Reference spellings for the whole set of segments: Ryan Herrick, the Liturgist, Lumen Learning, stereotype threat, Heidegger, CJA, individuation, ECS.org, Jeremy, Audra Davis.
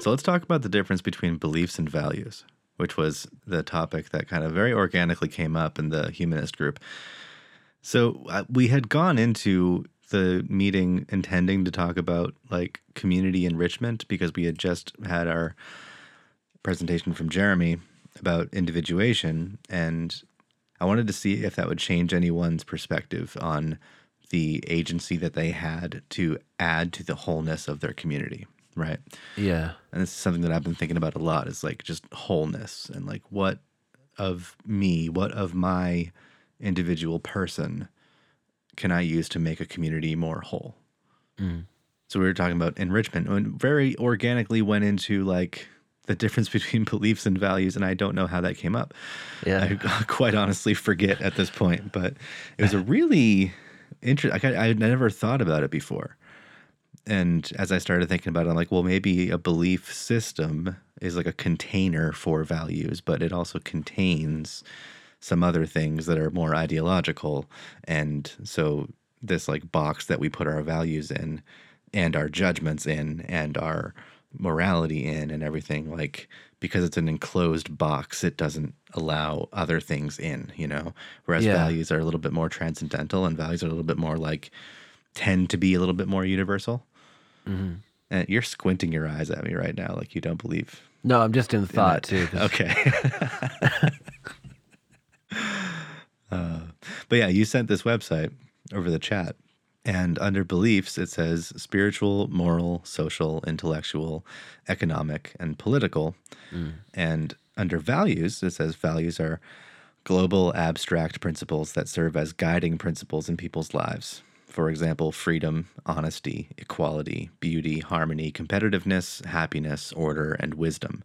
So let's talk about the difference between beliefs and values, which was the topic that kind of very organically came up in the humanist group. So we had gone into the meeting intending to talk about like community enrichment because we had just had our presentation from Jeremy about individuation, and I wanted to see if that would change anyone's perspective on the agency that they had to add to the wholeness of their community, right? Yeah. And this is something that I've been thinking about a lot, is like just wholeness and like what of me, what of my individual person can I use to make a community more whole? Mm. So we were talking about enrichment and very organically went into like the difference between beliefs and values, and I don't know how that came up. Yeah, I quite honestly forget at this point, but it was a really interesting, I had never thought about it before. And as I started thinking about it, I'm like, well, maybe a belief system is like a container for values, but it also contains some other things that are more ideological. And so this like box that we put our values in and our judgments in and our morality in and everything, like because it's an enclosed box, it doesn't allow other things in, you know, whereas values are a little bit more transcendental, and values are a little bit more like tend to be a little bit more universal. Mm-hmm. And you're squinting your eyes at me right now like you don't believe. No, I'm just in thought too. Okay. But yeah, you sent this website over the chat, and under beliefs, it says spiritual, moral, social, intellectual, economic, and political. Mm. And under values, it says values are global, abstract principles that serve as guiding principles in people's lives. For example, freedom, honesty, equality, beauty, harmony, competitiveness, happiness, order, and wisdom.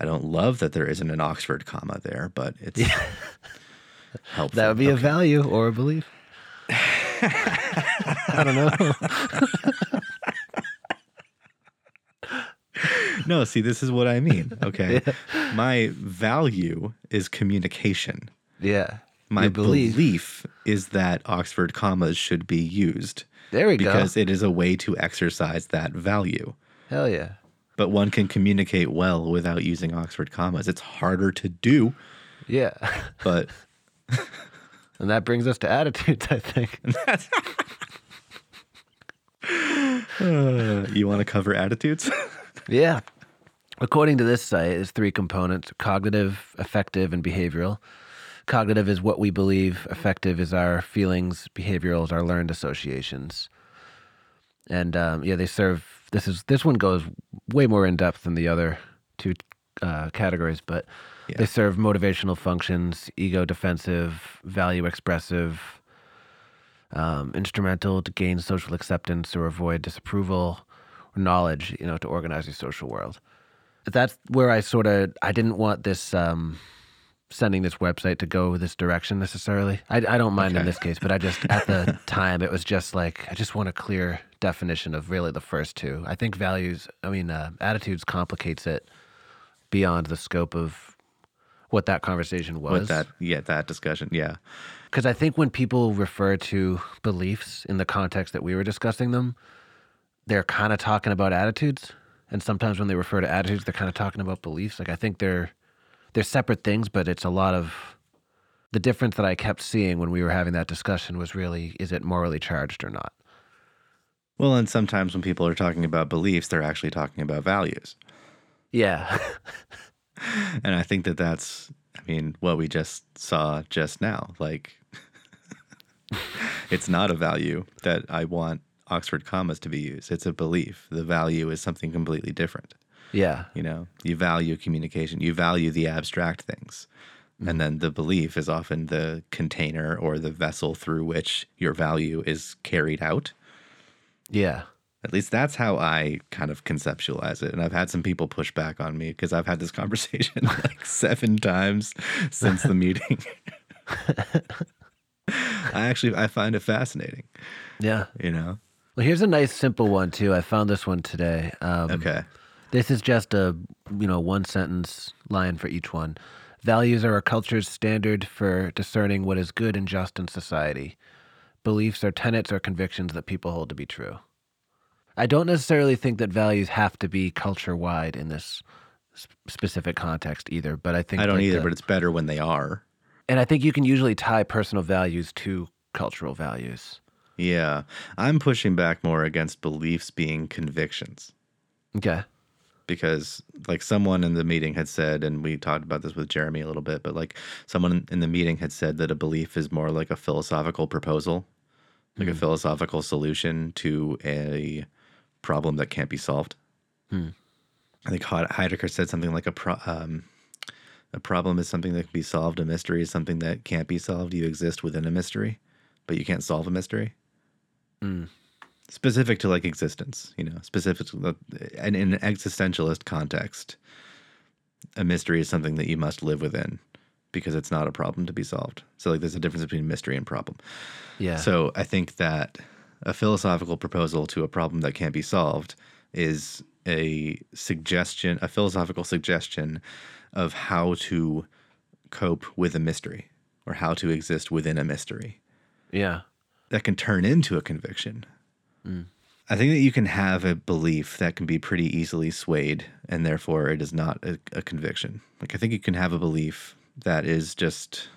I don't love that there isn't an Oxford comma there, but it's helpful. That would be a value or a belief. I don't know. No, see, this is what I mean. Okay. Yeah. My value is communication. Yeah. My belief is that Oxford commas should be used. There we go. Because it is a way to exercise that value. Hell yeah. But one can communicate well without using Oxford commas. It's harder to do. Yeah. But... And that brings us to attitudes, I think. You want to cover attitudes? Yeah. According to this site, it's three components: cognitive, affective, and behavioral. Cognitive is what we believe. Affective is our feelings. Behavioral is our learned associations. And they serve. This one goes way more in depth than the other two categories, but. Yeah. They serve motivational functions: ego defensive, value expressive, instrumental to gain social acceptance or avoid disapproval, or knowledge, you know, to organize your social world. That's where I didn't want this, sending this website to go this direction necessarily. I don't mind in this case, but I just, at the time, it was just like, I just want a clear definition of really the first two. I think attitudes complicates it beyond the scope of what that conversation was. That discussion, yeah. Because I think when people refer to beliefs in the context that we were discussing them, they're kind of talking about attitudes. And sometimes when they refer to attitudes, they're kind of talking about beliefs. Like I think they're separate things, but it's a lot of... The difference that I kept seeing when we were having that discussion was really, is it morally charged or not? Well, and sometimes when people are talking about beliefs, they're actually talking about values. Yeah. And I think that's what we just saw just now. Like, it's not a value that I want Oxford commas to be used. It's a belief. The value is something completely different. Yeah. You know, you value communication. You value the abstract things. Mm-hmm. And then the belief is often the container or the vessel through which your value is carried out. Yeah. At least that's how I kind of conceptualize it. And I've had some people push back on me because I've had this conversation like 7 times since the meeting. I find it fascinating. Yeah. You know? Well, here's a nice simple one too. I found this one today. Okay. This is just a, one sentence line for each one. Values are our culture's standard for discerning what is good and just in society. Beliefs are tenets or convictions that people hold to be true. I don't necessarily think that values have to be culture-wide in this specific context either, but I think... I don't either, but it's better when they are. And I think you can usually tie personal values to cultural values. Yeah. I'm pushing back more against beliefs being convictions. Okay. Because, like, someone in the meeting had said, and we talked about this with Jeremy a little bit, but, like, someone in the meeting had said that a belief is more like a philosophical proposal, like a philosophical solution to a problem that can't be solved. I think Heidegger said something like a problem is something that can be solved. A mystery is something that can't be solved. You exist within a mystery, but you can't solve a mystery. Specific to, like, existence, you know, specific to, and in an existentialist context, a mystery is something that you must live within because it's not a problem to be solved. So, like, there's a difference between mystery and problem. Yeah. So I think that a philosophical proposal to a problem that can't be solved is a suggestion, a philosophical suggestion of how to cope with a mystery or how to exist within a mystery. Yeah. That can turn into a conviction. I think that you can have a belief that can be pretty easily swayed, and therefore it is not a conviction. Like, I think you can have a belief that is just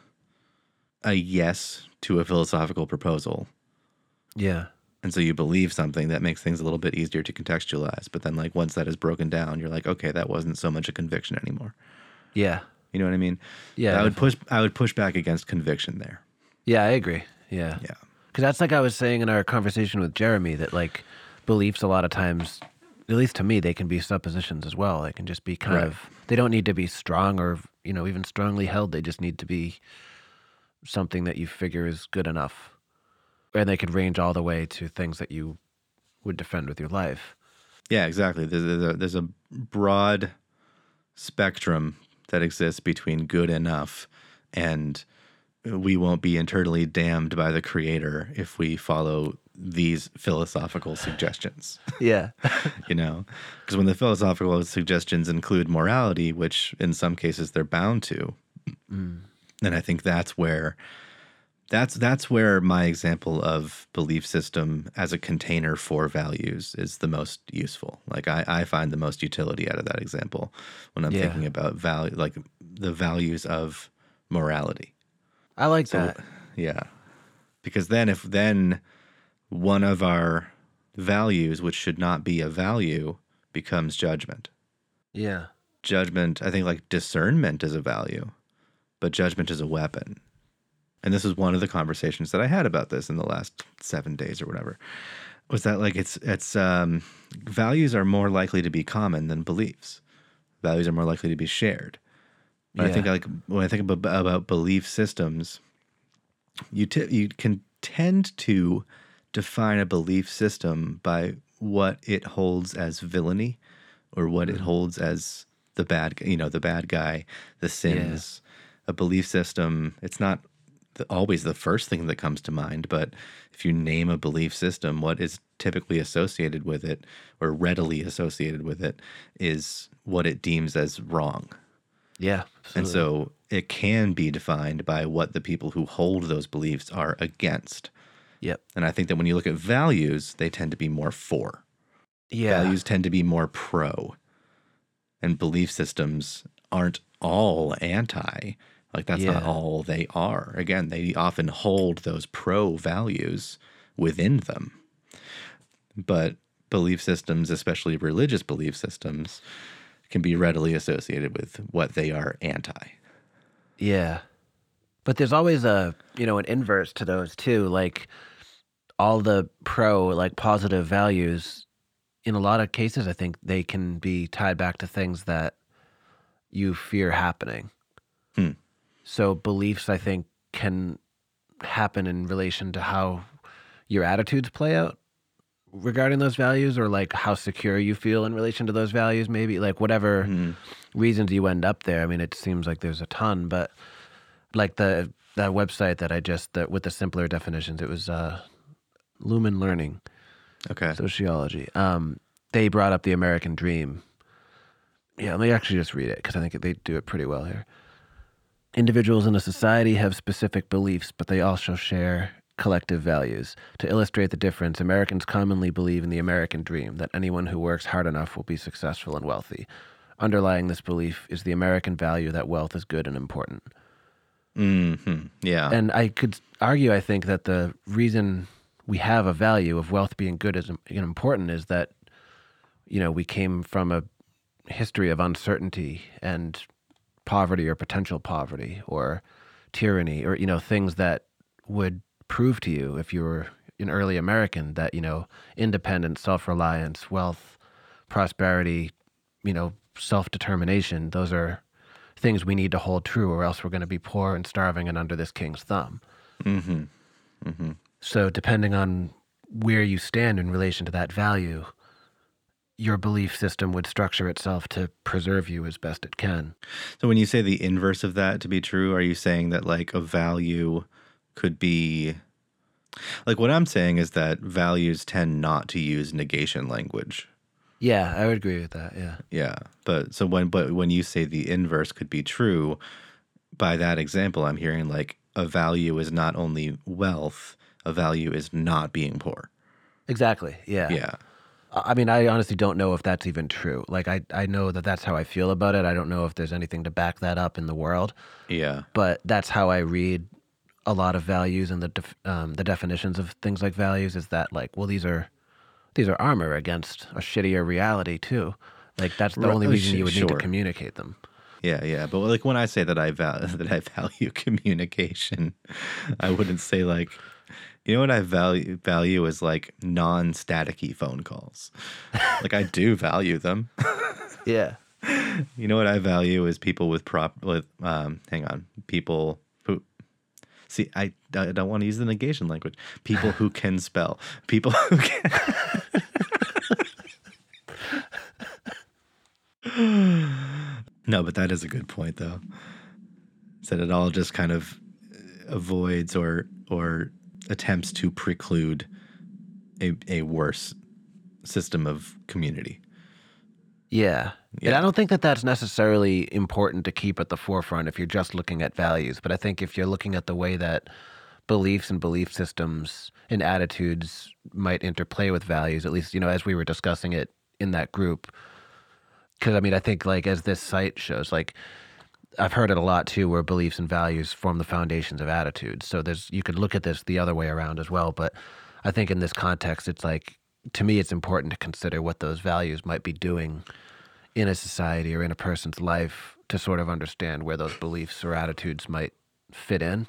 a yes to a philosophical proposal. Yeah. And so you believe something that makes things a little bit easier to contextualize. But then, like, once that is broken down, you're like, okay, that wasn't so much a conviction anymore. Yeah. You know what I mean? Yeah. But I would push back against conviction there. Yeah, I agree. Yeah. Yeah. Because that's, like, I was saying in our conversation with Jeremy, that, like, beliefs a lot of times, at least to me, they can be suppositions as well. They can just be kind of, they don't need to be strong or, you know, even strongly held. They just need to be something that you figure is good enough. And they could range all the way to things that you would defend with your life. Yeah, exactly. There's a broad spectrum that exists between good enough and... we won't be internally damned by the creator if we follow these philosophical suggestions. Yeah. You know, because when the philosophical suggestions include morality, which in some cases they're bound to, and I think that's where my example of belief system as a container for values is the most useful. Like, I find the most utility out of that example when I'm thinking about value, like the values of morality. I like that. Yeah. Because then one of our values, which should not be a value, becomes judgment. Yeah. Judgment, I think, like, discernment is a value, but judgment is a weapon. And this is one of the conversations that I had about this in the last 7 days or whatever, was that, like, it's values are more likely to be common than beliefs. Values are more likely to be shared. Yeah. I think, like, when I think about belief systems, you can tend to define a belief system by what it holds as villainy, or what it holds as the bad guy, the sins. Yeah. A belief system, it's not always the first thing that comes to mind, but if you name a belief system, what is typically associated with it, or readily associated with it, is what it deems as wrong. Yeah. Absolutely. And so it can be defined by what the people who hold those beliefs are against. Yep. And I think that when you look at values, they tend to be more for. Yeah. Values tend to be more pro. And belief systems aren't all anti. Like, that's not all they are. Again, they often hold those pro values within them. But belief systems, especially religious belief systems, can be readily associated with what they are anti. Yeah. But there's always an inverse to those too. Like, all the pro, like, positive values, in a lot of cases, I think they can be tied back to things that you fear happening. So beliefs, I think, can happen in relation to how your attitudes play out regarding those values, or, like, how secure you feel in relation to those values, maybe, like, whatever reasons you end up there. I mean, it seems like there's a ton, but, like, that website that I just, that with the simpler definitions, it was Lumen Learning. Okay. Sociology. They brought up the American dream. Yeah, let me actually just read it, because I think they do it pretty well here. Individuals in a society have specific beliefs, but they also share collective values. To illustrate the difference, Americans commonly believe in the American dream, that anyone who works hard enough will be successful and wealthy. Underlying this belief is the American value that wealth is good and important. Mm-hmm. Yeah. And I could argue, I think, that the reason we have a value of wealth being good and important is that, you know, we came from a history of uncertainty and poverty or potential poverty or tyranny or, you know, things that would prove to you if you were an early American that, you know, independence, self-reliance, wealth, prosperity, you know, self-determination, those are things we need to hold true or else we're going to be poor and starving and under this king's thumb. Mm-hmm. Mm-hmm. So depending on where you stand in relation to that value, your belief system would structure itself to preserve you as best it can. So when you say the inverse of that to be true, are you saying that like a value could be... Like what I'm saying is that values tend not to use negation language. Yeah, I would agree with that, yeah. Yeah, but when you say the inverse could be true, by that example, I'm hearing like a value is not only wealth, a value is not being poor. Exactly, yeah. Yeah. I mean, I honestly don't know if that's even true. Like, I know that that's how I feel about it. I don't know if there's anything to back that up in the world. Yeah. But that's how I read a lot of values and the definitions of things like values is that, like, well, these are armor against a shittier reality, too. Like, that's the only reason you would need to communicate them. Yeah, yeah. But, like, when I say that I value communication, I wouldn't say, like... You know what I value is like non-staticky phone calls. Like I do value them. Yeah. You know what I value is people people who see I don't want to use the negation language. People who can spell. People who can. No, but that is a good point though. So that it all just kind of avoids or attempts to preclude a worse system of community. Yeah. Yeah. And I don't think that that's necessarily important to keep at the forefront if you're just looking at values. But I think if you're looking at the way that beliefs and belief systems and attitudes might interplay with values, at least, you know, as we were discussing it in that group, because, I mean, I think, like, as this site shows, like, I've heard it a lot, too, where beliefs and values form the foundations of attitudes. So you could look at this the other way around as well. But I think in this context, it's like, to me, it's important to consider what those values might be doing in a society or in a person's life to sort of understand where those beliefs or attitudes might fit in.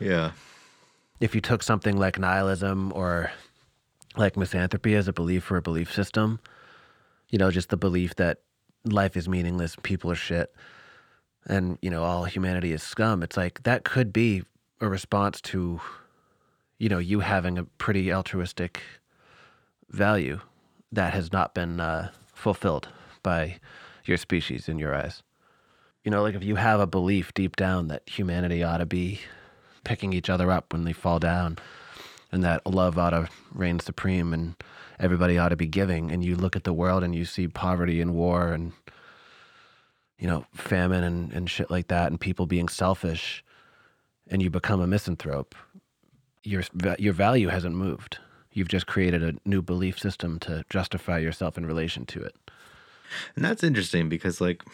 Yeah. If you took something like nihilism or like misanthropy as a belief or a belief system, you know, just the belief that life is meaningless, people are shit, and, you know, all humanity is scum, it's like that could be a response to, you know, you having a pretty altruistic value that has not been fulfilled by your species in your eyes. You know, like if you have a belief deep down that humanity ought to be picking each other up when they fall down and that love ought to reign supreme and everybody ought to be giving, and you look at the world and you see poverty and war and, you know, famine and shit like that, and people being selfish, and you become a misanthrope, your value hasn't moved. You've just created a new belief system to justify yourself in relation to it. And that's interesting because, like,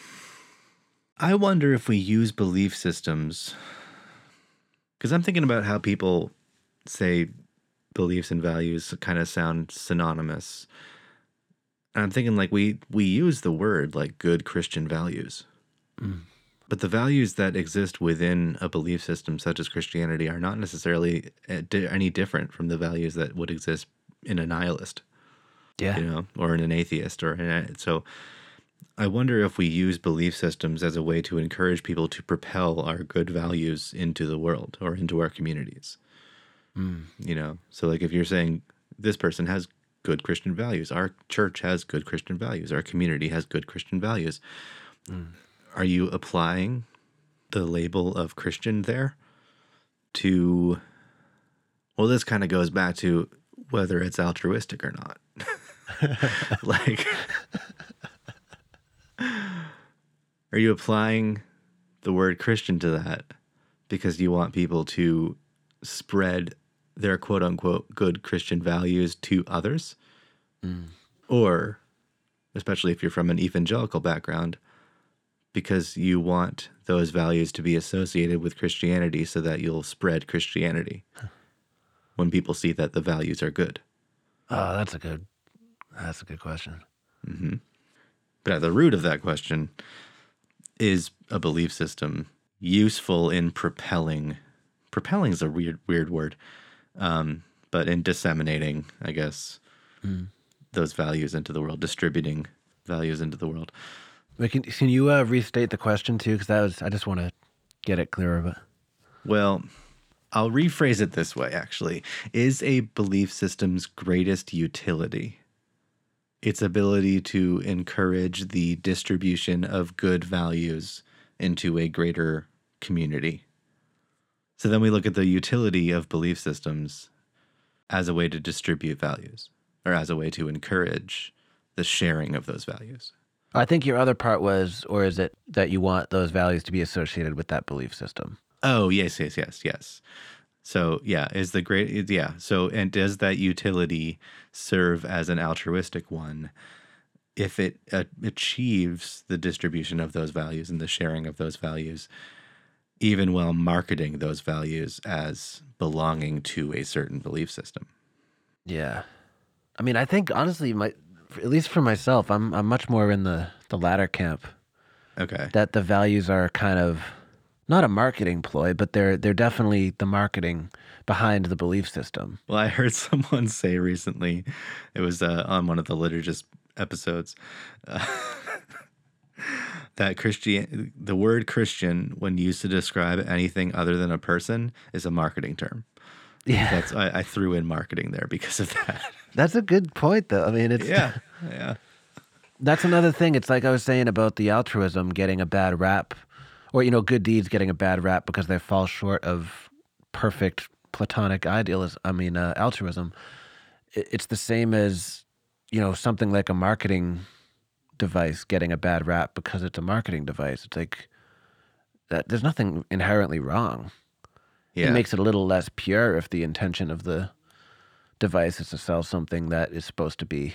I wonder if we use belief systems, because I'm thinking about how people say beliefs and values kind of sound synonymous. And I'm thinking, like, we use the word, like, good Christian values. Mm. But the values that exist within a belief system such as Christianity are not necessarily any different from the values that would exist in a nihilist. Yeah. You know, or in an atheist. So I wonder if we use belief systems as a way to encourage people to propel our good values into the world or into our communities. Mm. You know, so, like, if you're saying this person has good Christian values, our church has good Christian values, our community has good Christian values. Mm. Are you applying the label of Christian there to, well, this kind of goes back to whether it's altruistic or not. Like, are you applying the word Christian to that because you want people to spread their quote-unquote good Christian values to others, or, especially if you're from an evangelical background, because you want those values to be associated with Christianity so that you'll spread Christianity when people see that the values are good. Oh, that's a good question. Mm-hmm. But at the root of that question is a belief system useful in propelling is a weird word, but in disseminating, I guess, those values into the world, distributing values into the world. Wait, can you restate the question too? Because I just want to get it clearer. But well, I'll rephrase it this way, actually. Is a belief system's greatest utility its ability to encourage the distribution of good values into a greater community? So then we look at the utility of belief systems as a way to distribute values, or as a way to encourage the sharing of those values. I think your other part was, or is it that you want those values to be associated with that belief system? Oh, yes. So yeah, and does that utility serve as an altruistic one if it achieves the distribution of those values and the sharing of those values, even while marketing those values as belonging to a certain belief system? Yeah. I mean, I think honestly, at least for myself, I'm much more in the latter camp. Okay. That the values are kind of not a marketing ploy, but they're definitely the marketing behind the belief system. Well, I heard someone say recently, it was on one of the Liturgist episodes, that the word Christian, when used to describe anything other than a person, is a marketing term. Yeah. I threw in marketing there because of that. That's a good point, though. I mean, it's... Yeah. That's another thing. It's like I was saying about the altruism getting a bad rap, or, good deeds getting a bad rap because they fall short of perfect platonic idealism. I mean, altruism. It's the same as, something like a marketing device getting a bad rap because it's a marketing device. It's like, there's nothing inherently wrong. Yeah. It makes it a little less pure if the intention of the device is to sell something that is supposed to be,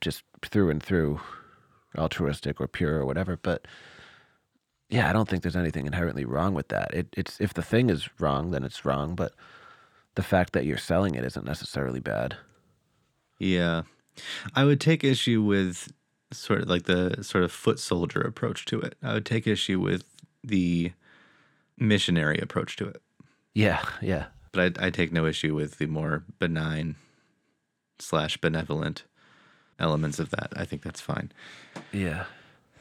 just through and through altruistic or pure or whatever. But yeah, I don't think there's anything inherently wrong with that. It's if the thing is wrong, then it's wrong. But the fact that you're selling it isn't necessarily bad. Yeah. I would take issue with the foot soldier approach to it. I would take issue with the missionary approach to it. Yeah. But I take no issue with the more benign / benevolent elements of that. I think that's fine. Yeah.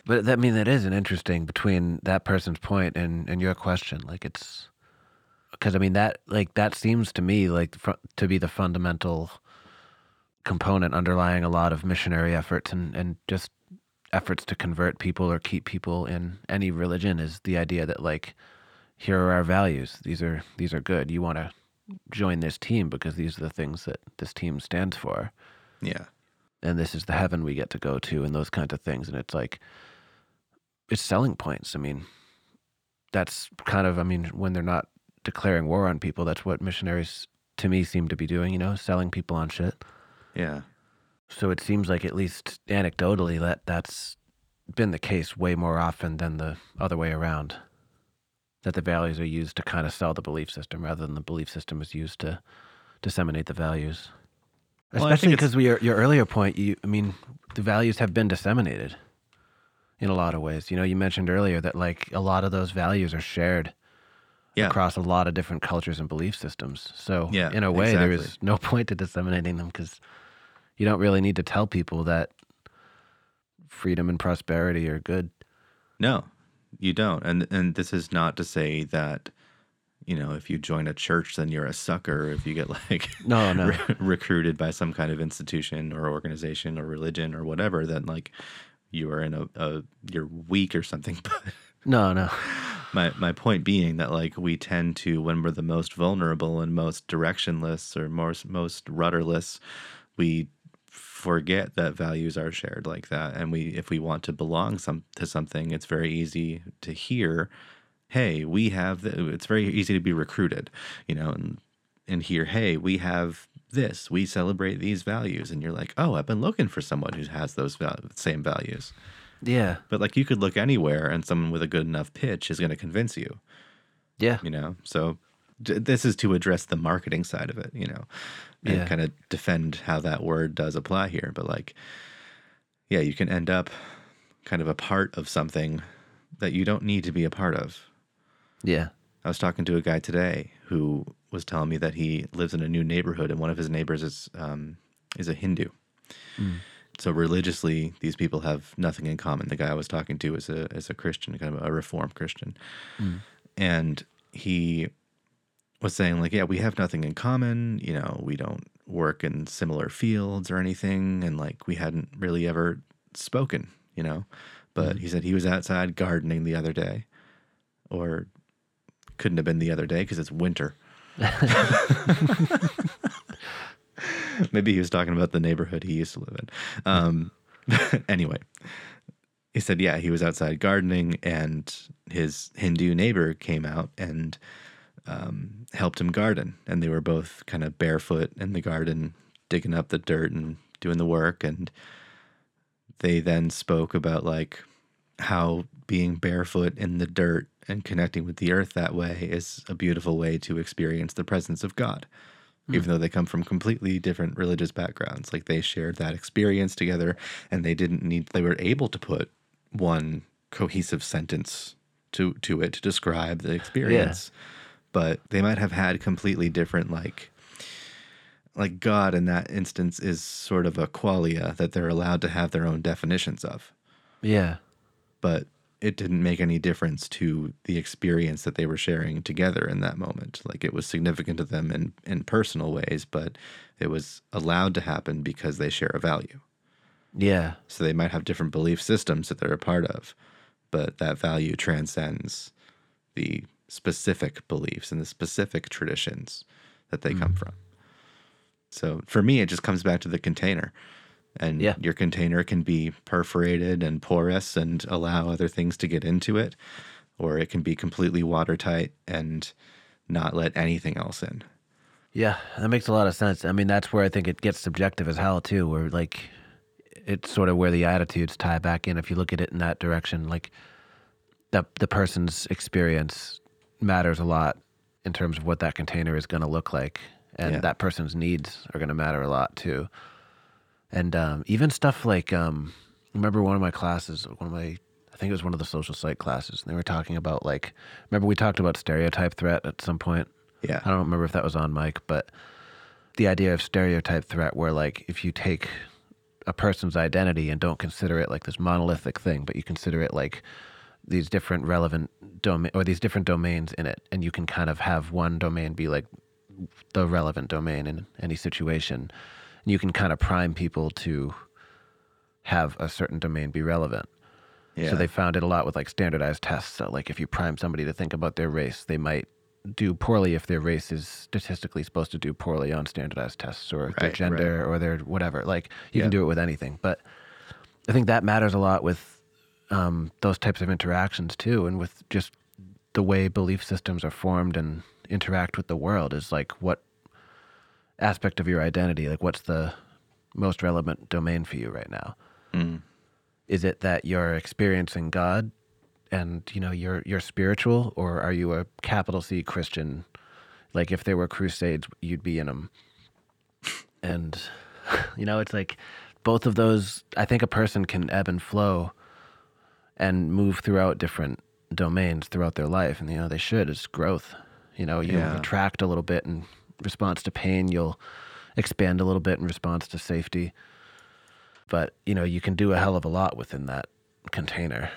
But that is an interesting between that person's point and your question. Like it's, because I mean that seems to me like to be the fundamental component underlying a lot of missionary efforts and just efforts to convert people or keep people in any religion is the idea that like, here are our values. These are good. You want to join this team because these are the things that this team stands for. Yeah. And this is the heaven we get to go to and those kinds of things. And it's like, it's selling points. I mean, that's kind of, when they're not declaring war on people, that's what missionaries to me seem to be doing, selling people on shit. Yeah. So it seems like at least anecdotally that's been the case way more often than the other way around. That the values are used to kind of sell the belief system rather than the belief system is used to disseminate the values. Especially because your earlier point, the values have been disseminated in a lot of ways. You mentioned earlier that like a lot of those values are shared across a lot of different cultures and belief systems. So in a way, there is no point to disseminating them because you don't really need to tell people that freedom and prosperity are good. No. You don't. And this is not to say that, if you join a church, then you're a sucker. If you get recruited by some kind of institution or organization or religion or whatever, then like you are in you're weak or something. But no. My point being that like we tend to, when we're the most vulnerable and most directionless or most rudderless, we forget that values are shared like that, and if we want to belong to something, it's very easy to hear, hey, it's very easy to be recruited, and and hear, hey, we have this, we celebrate these values. And you're like, oh, I've been looking for someone who has those same values. Yeah. But like you could look anywhere and someone with a good enough pitch is going to convince you. Yeah. You know, so this is to address the marketing side of it, you know, and yeah, kind of defend how that word does apply here. But like, yeah, you can end up kind of a part of something that you don't need to be a part of. Yeah. I was talking to a guy today who was telling me that he lives in a new neighborhood and one of his neighbors is a Hindu. Mm. So religiously, these people have nothing in common. The guy I was talking to is a Christian, kind of a Reformed Christian. Mm. And he was saying like, yeah, we have nothing in common. You know, we don't work in similar fields or anything. And like, we hadn't really ever spoken, you know, but he said he was outside gardening the other day, or couldn't have been the other day because it's winter. Maybe he was talking about the neighborhood he used to live in. Anyway, he said, yeah, he was outside gardening and his Hindu neighbor came out and helped him garden. And they were both kind of barefoot in the garden, digging up the dirt and doing the work. And they then spoke about like how being barefoot in the dirt and connecting with the earth that way is a beautiful way to experience the presence of God. Even though they come from completely different religious backgrounds, like they shared that experience together and they didn't need, they were able to put one cohesive sentence to it to describe the experience, but they might have had completely different, like God in that instance is sort of a qualia that they're allowed to have their own definitions of. Yeah. But it didn't make any difference to the experience that they were sharing together in that moment. Like it was significant to them in personal ways, but it was allowed to happen because they share a value. Yeah. So they might have different belief systems that they're a part of, but that value transcends the specific beliefs and the specific traditions that they come from. So for me, it just comes back to the container. And your container can be perforated and porous and allow other things to get into it, or it can be completely watertight and not let anything else in. Yeah, that makes a lot of sense. I mean, that's where I think it gets subjective as hell too, where like it's sort of where the attitudes tie back in. If you look at it in that direction, like the person's experience matters a lot in terms of what that container is going to look like, and that person's needs are going to matter a lot too. And even stuff like, I remember one of my classes, I think it was one of the social psych classes, and they were talking about like, remember we talked about stereotype threat at some point? Yeah. I don't remember if that was on mic, but the idea of stereotype threat where like if you take a person's identity and don't consider it like this monolithic thing, but you consider it like these different relevant domains in it, and you can kind of have one domain be like the relevant domain in any situation. You can kind of prime people to have a certain domain be relevant. Yeah. So they found it a lot with like standardized tests. So like if you prime somebody to think about their race, they might do poorly if their race is statistically supposed to do poorly on standardized tests, or their gender or their whatever. Like you can do it with anything. But I think that matters a lot with those types of interactions too, and with just the way belief systems are formed and interact with the world is like what aspect of your identity, like what's the most relevant domain for you right now? Is it that you're experiencing God and you know you're spiritual, or are you a capital C Christian? Like if there were crusades, you'd be in them. And you know, it's like both of those, I think a person can ebb and flow and move throughout different domains throughout their life, and you know they should. It's growth. You know, you retract a little bit and response to pain, you'll expand a little bit in response to safety. But, you know, you can do a hell of a lot within that container.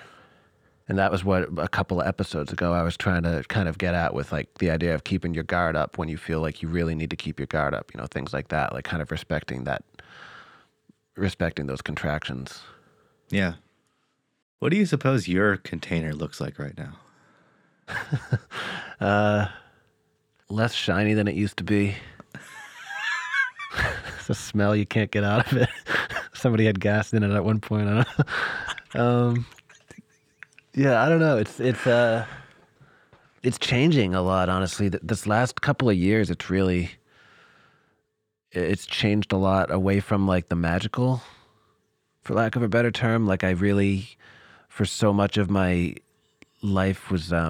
And that was what a couple of episodes ago I was trying to kind of get at with like the idea of keeping your guard up when you feel like you really need to keep your guard up, you know, things like that, like kind of respecting those contractions. Yeah. What do you suppose your container looks like right now? Less shiny than it used to be. It's a smell you can't get out of it. Somebody had gas in it at one point. I don't know. I don't know. It's it's changing a lot, honestly. This last couple of years, it's changed a lot away from like the magical, for lack of a better term. Like I really, for so much of my life was, I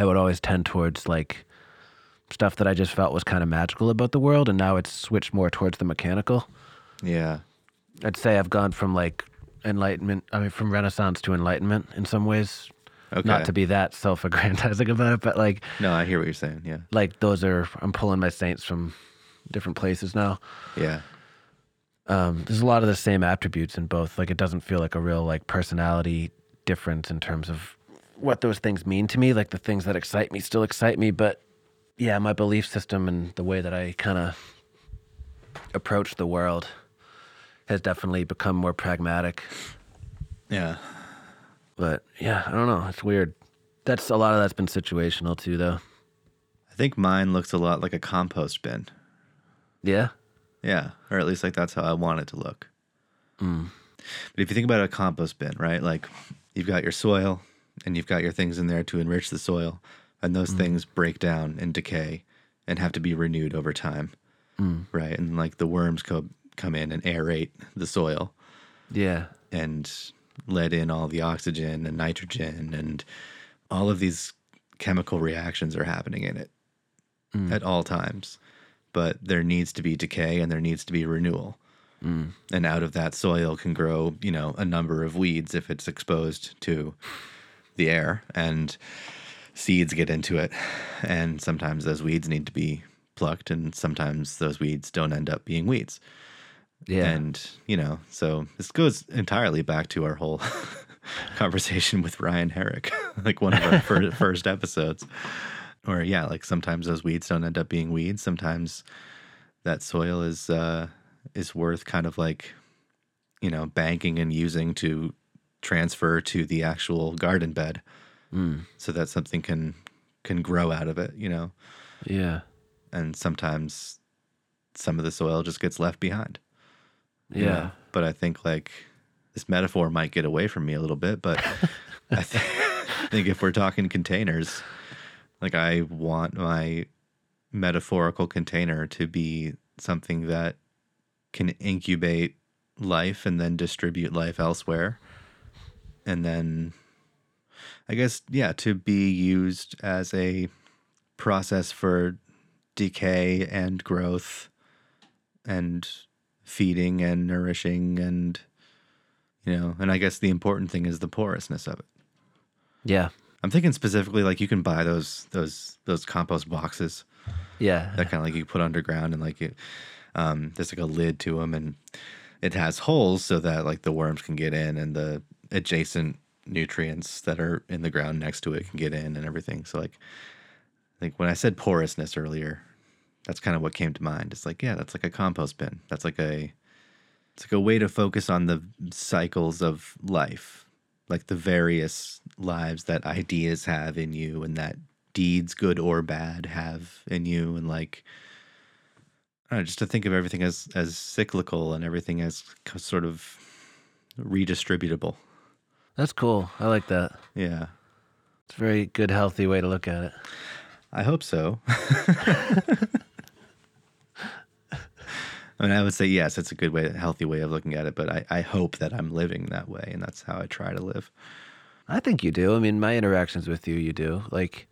would always tend towards like stuff that I just felt was kind of magical about the world. And now it's switched more towards the mechanical. Yeah. I'd say I've gone from like Enlightenment, from Renaissance to Enlightenment in some ways. Okay. Not to be that self-aggrandizing about it, but like... No, I hear what you're saying, yeah. Like those are... I'm pulling my saints from different places now. Yeah. There's a lot of the same attributes in both. Like it doesn't feel like a real like personality difference in terms of what those things mean to me. Like the things that excite me still excite me, but yeah, my belief system and the way that I kind of approach the world has definitely become more pragmatic. Yeah. But yeah, I don't know. It's weird. That's a lot of that's been situational too, though. I think mine looks a lot like a compost bin. Yeah? Yeah. Or at least like that's how I want it to look. Mm. But if you think about a compost bin, right? Like you've got your soil and you've got your things in there to enrich the soil. And those things break down and decay and have to be renewed over time. Mm. Right? And like the worms come in and aerate the soil. Yeah. And... let in all the oxygen and nitrogen and all of these chemical reactions are happening in it at all times. But there needs to be decay and there needs to be renewal. Mm. And out of that soil can grow, a number of weeds if it's exposed to the air, and seeds get into it. And sometimes those weeds need to be plucked, and sometimes those weeds don't end up being weeds. Yeah. And, so this goes entirely back to our whole conversation with Ryan Herrick, like one of our first episodes. Or, yeah, like sometimes those weeds don't end up being weeds. Sometimes that soil is worth kind of like, banking and using to transfer to the actual garden bed so that something can grow out of it, Yeah. And sometimes some of the soil just gets left behind. Yeah. But I think like this metaphor might get away from me a little bit, but I think if we're talking containers, like I want my metaphorical container to be something that can incubate life and then distribute life elsewhere. And then I guess, yeah, to be used as a process for decay and growth and feeding and nourishing and, and I guess the important thing is the porousness of it. Yeah. I'm thinking specifically like you can buy those compost boxes. Yeah. That kind of like you put underground and like it, there's like a lid to them and it has holes so that like the worms can get in and the adjacent nutrients that are in the ground next to it can get in and everything. So like I think when I said porousness earlier, that's kind of what came to mind. It's like, yeah, that's like a compost bin. That's like a way to focus on the cycles of life, like the various lives that ideas have in you and that deeds, good or bad, have in you. And like, I don't know, just to think of everything as cyclical and everything as sort of redistributable. That's cool. I like that. Yeah. It's a very good, healthy way to look at it. I hope so. I mean, I would say, yes, it's a good way, a healthy way of looking at it, but I hope that I'm living that way, and that's how I try to live. I think you do. I mean, my interactions with you do. Like,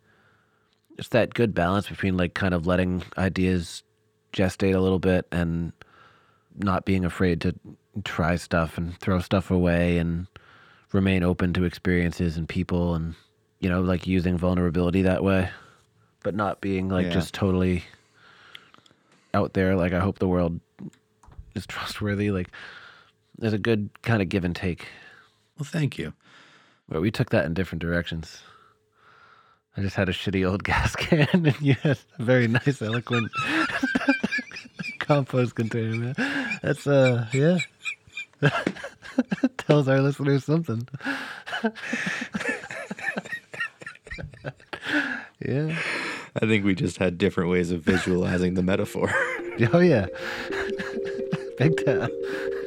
it's that good balance between, like, kind of letting ideas gestate a little bit and not being afraid to try stuff and throw stuff away and remain open to experiences and people and, like using vulnerability that way. But not being like just totally out there. Like I hope the world is trustworthy. Like there's a good kind of give and take. Well, thank you. Well, we took that in different directions. I just had a shitty old gas can and you had a very nice, eloquent compost container, man. That's, yeah. Tells our listeners something. Yeah. I think we just had different ways of visualizing the metaphor. Oh, yeah. Big time.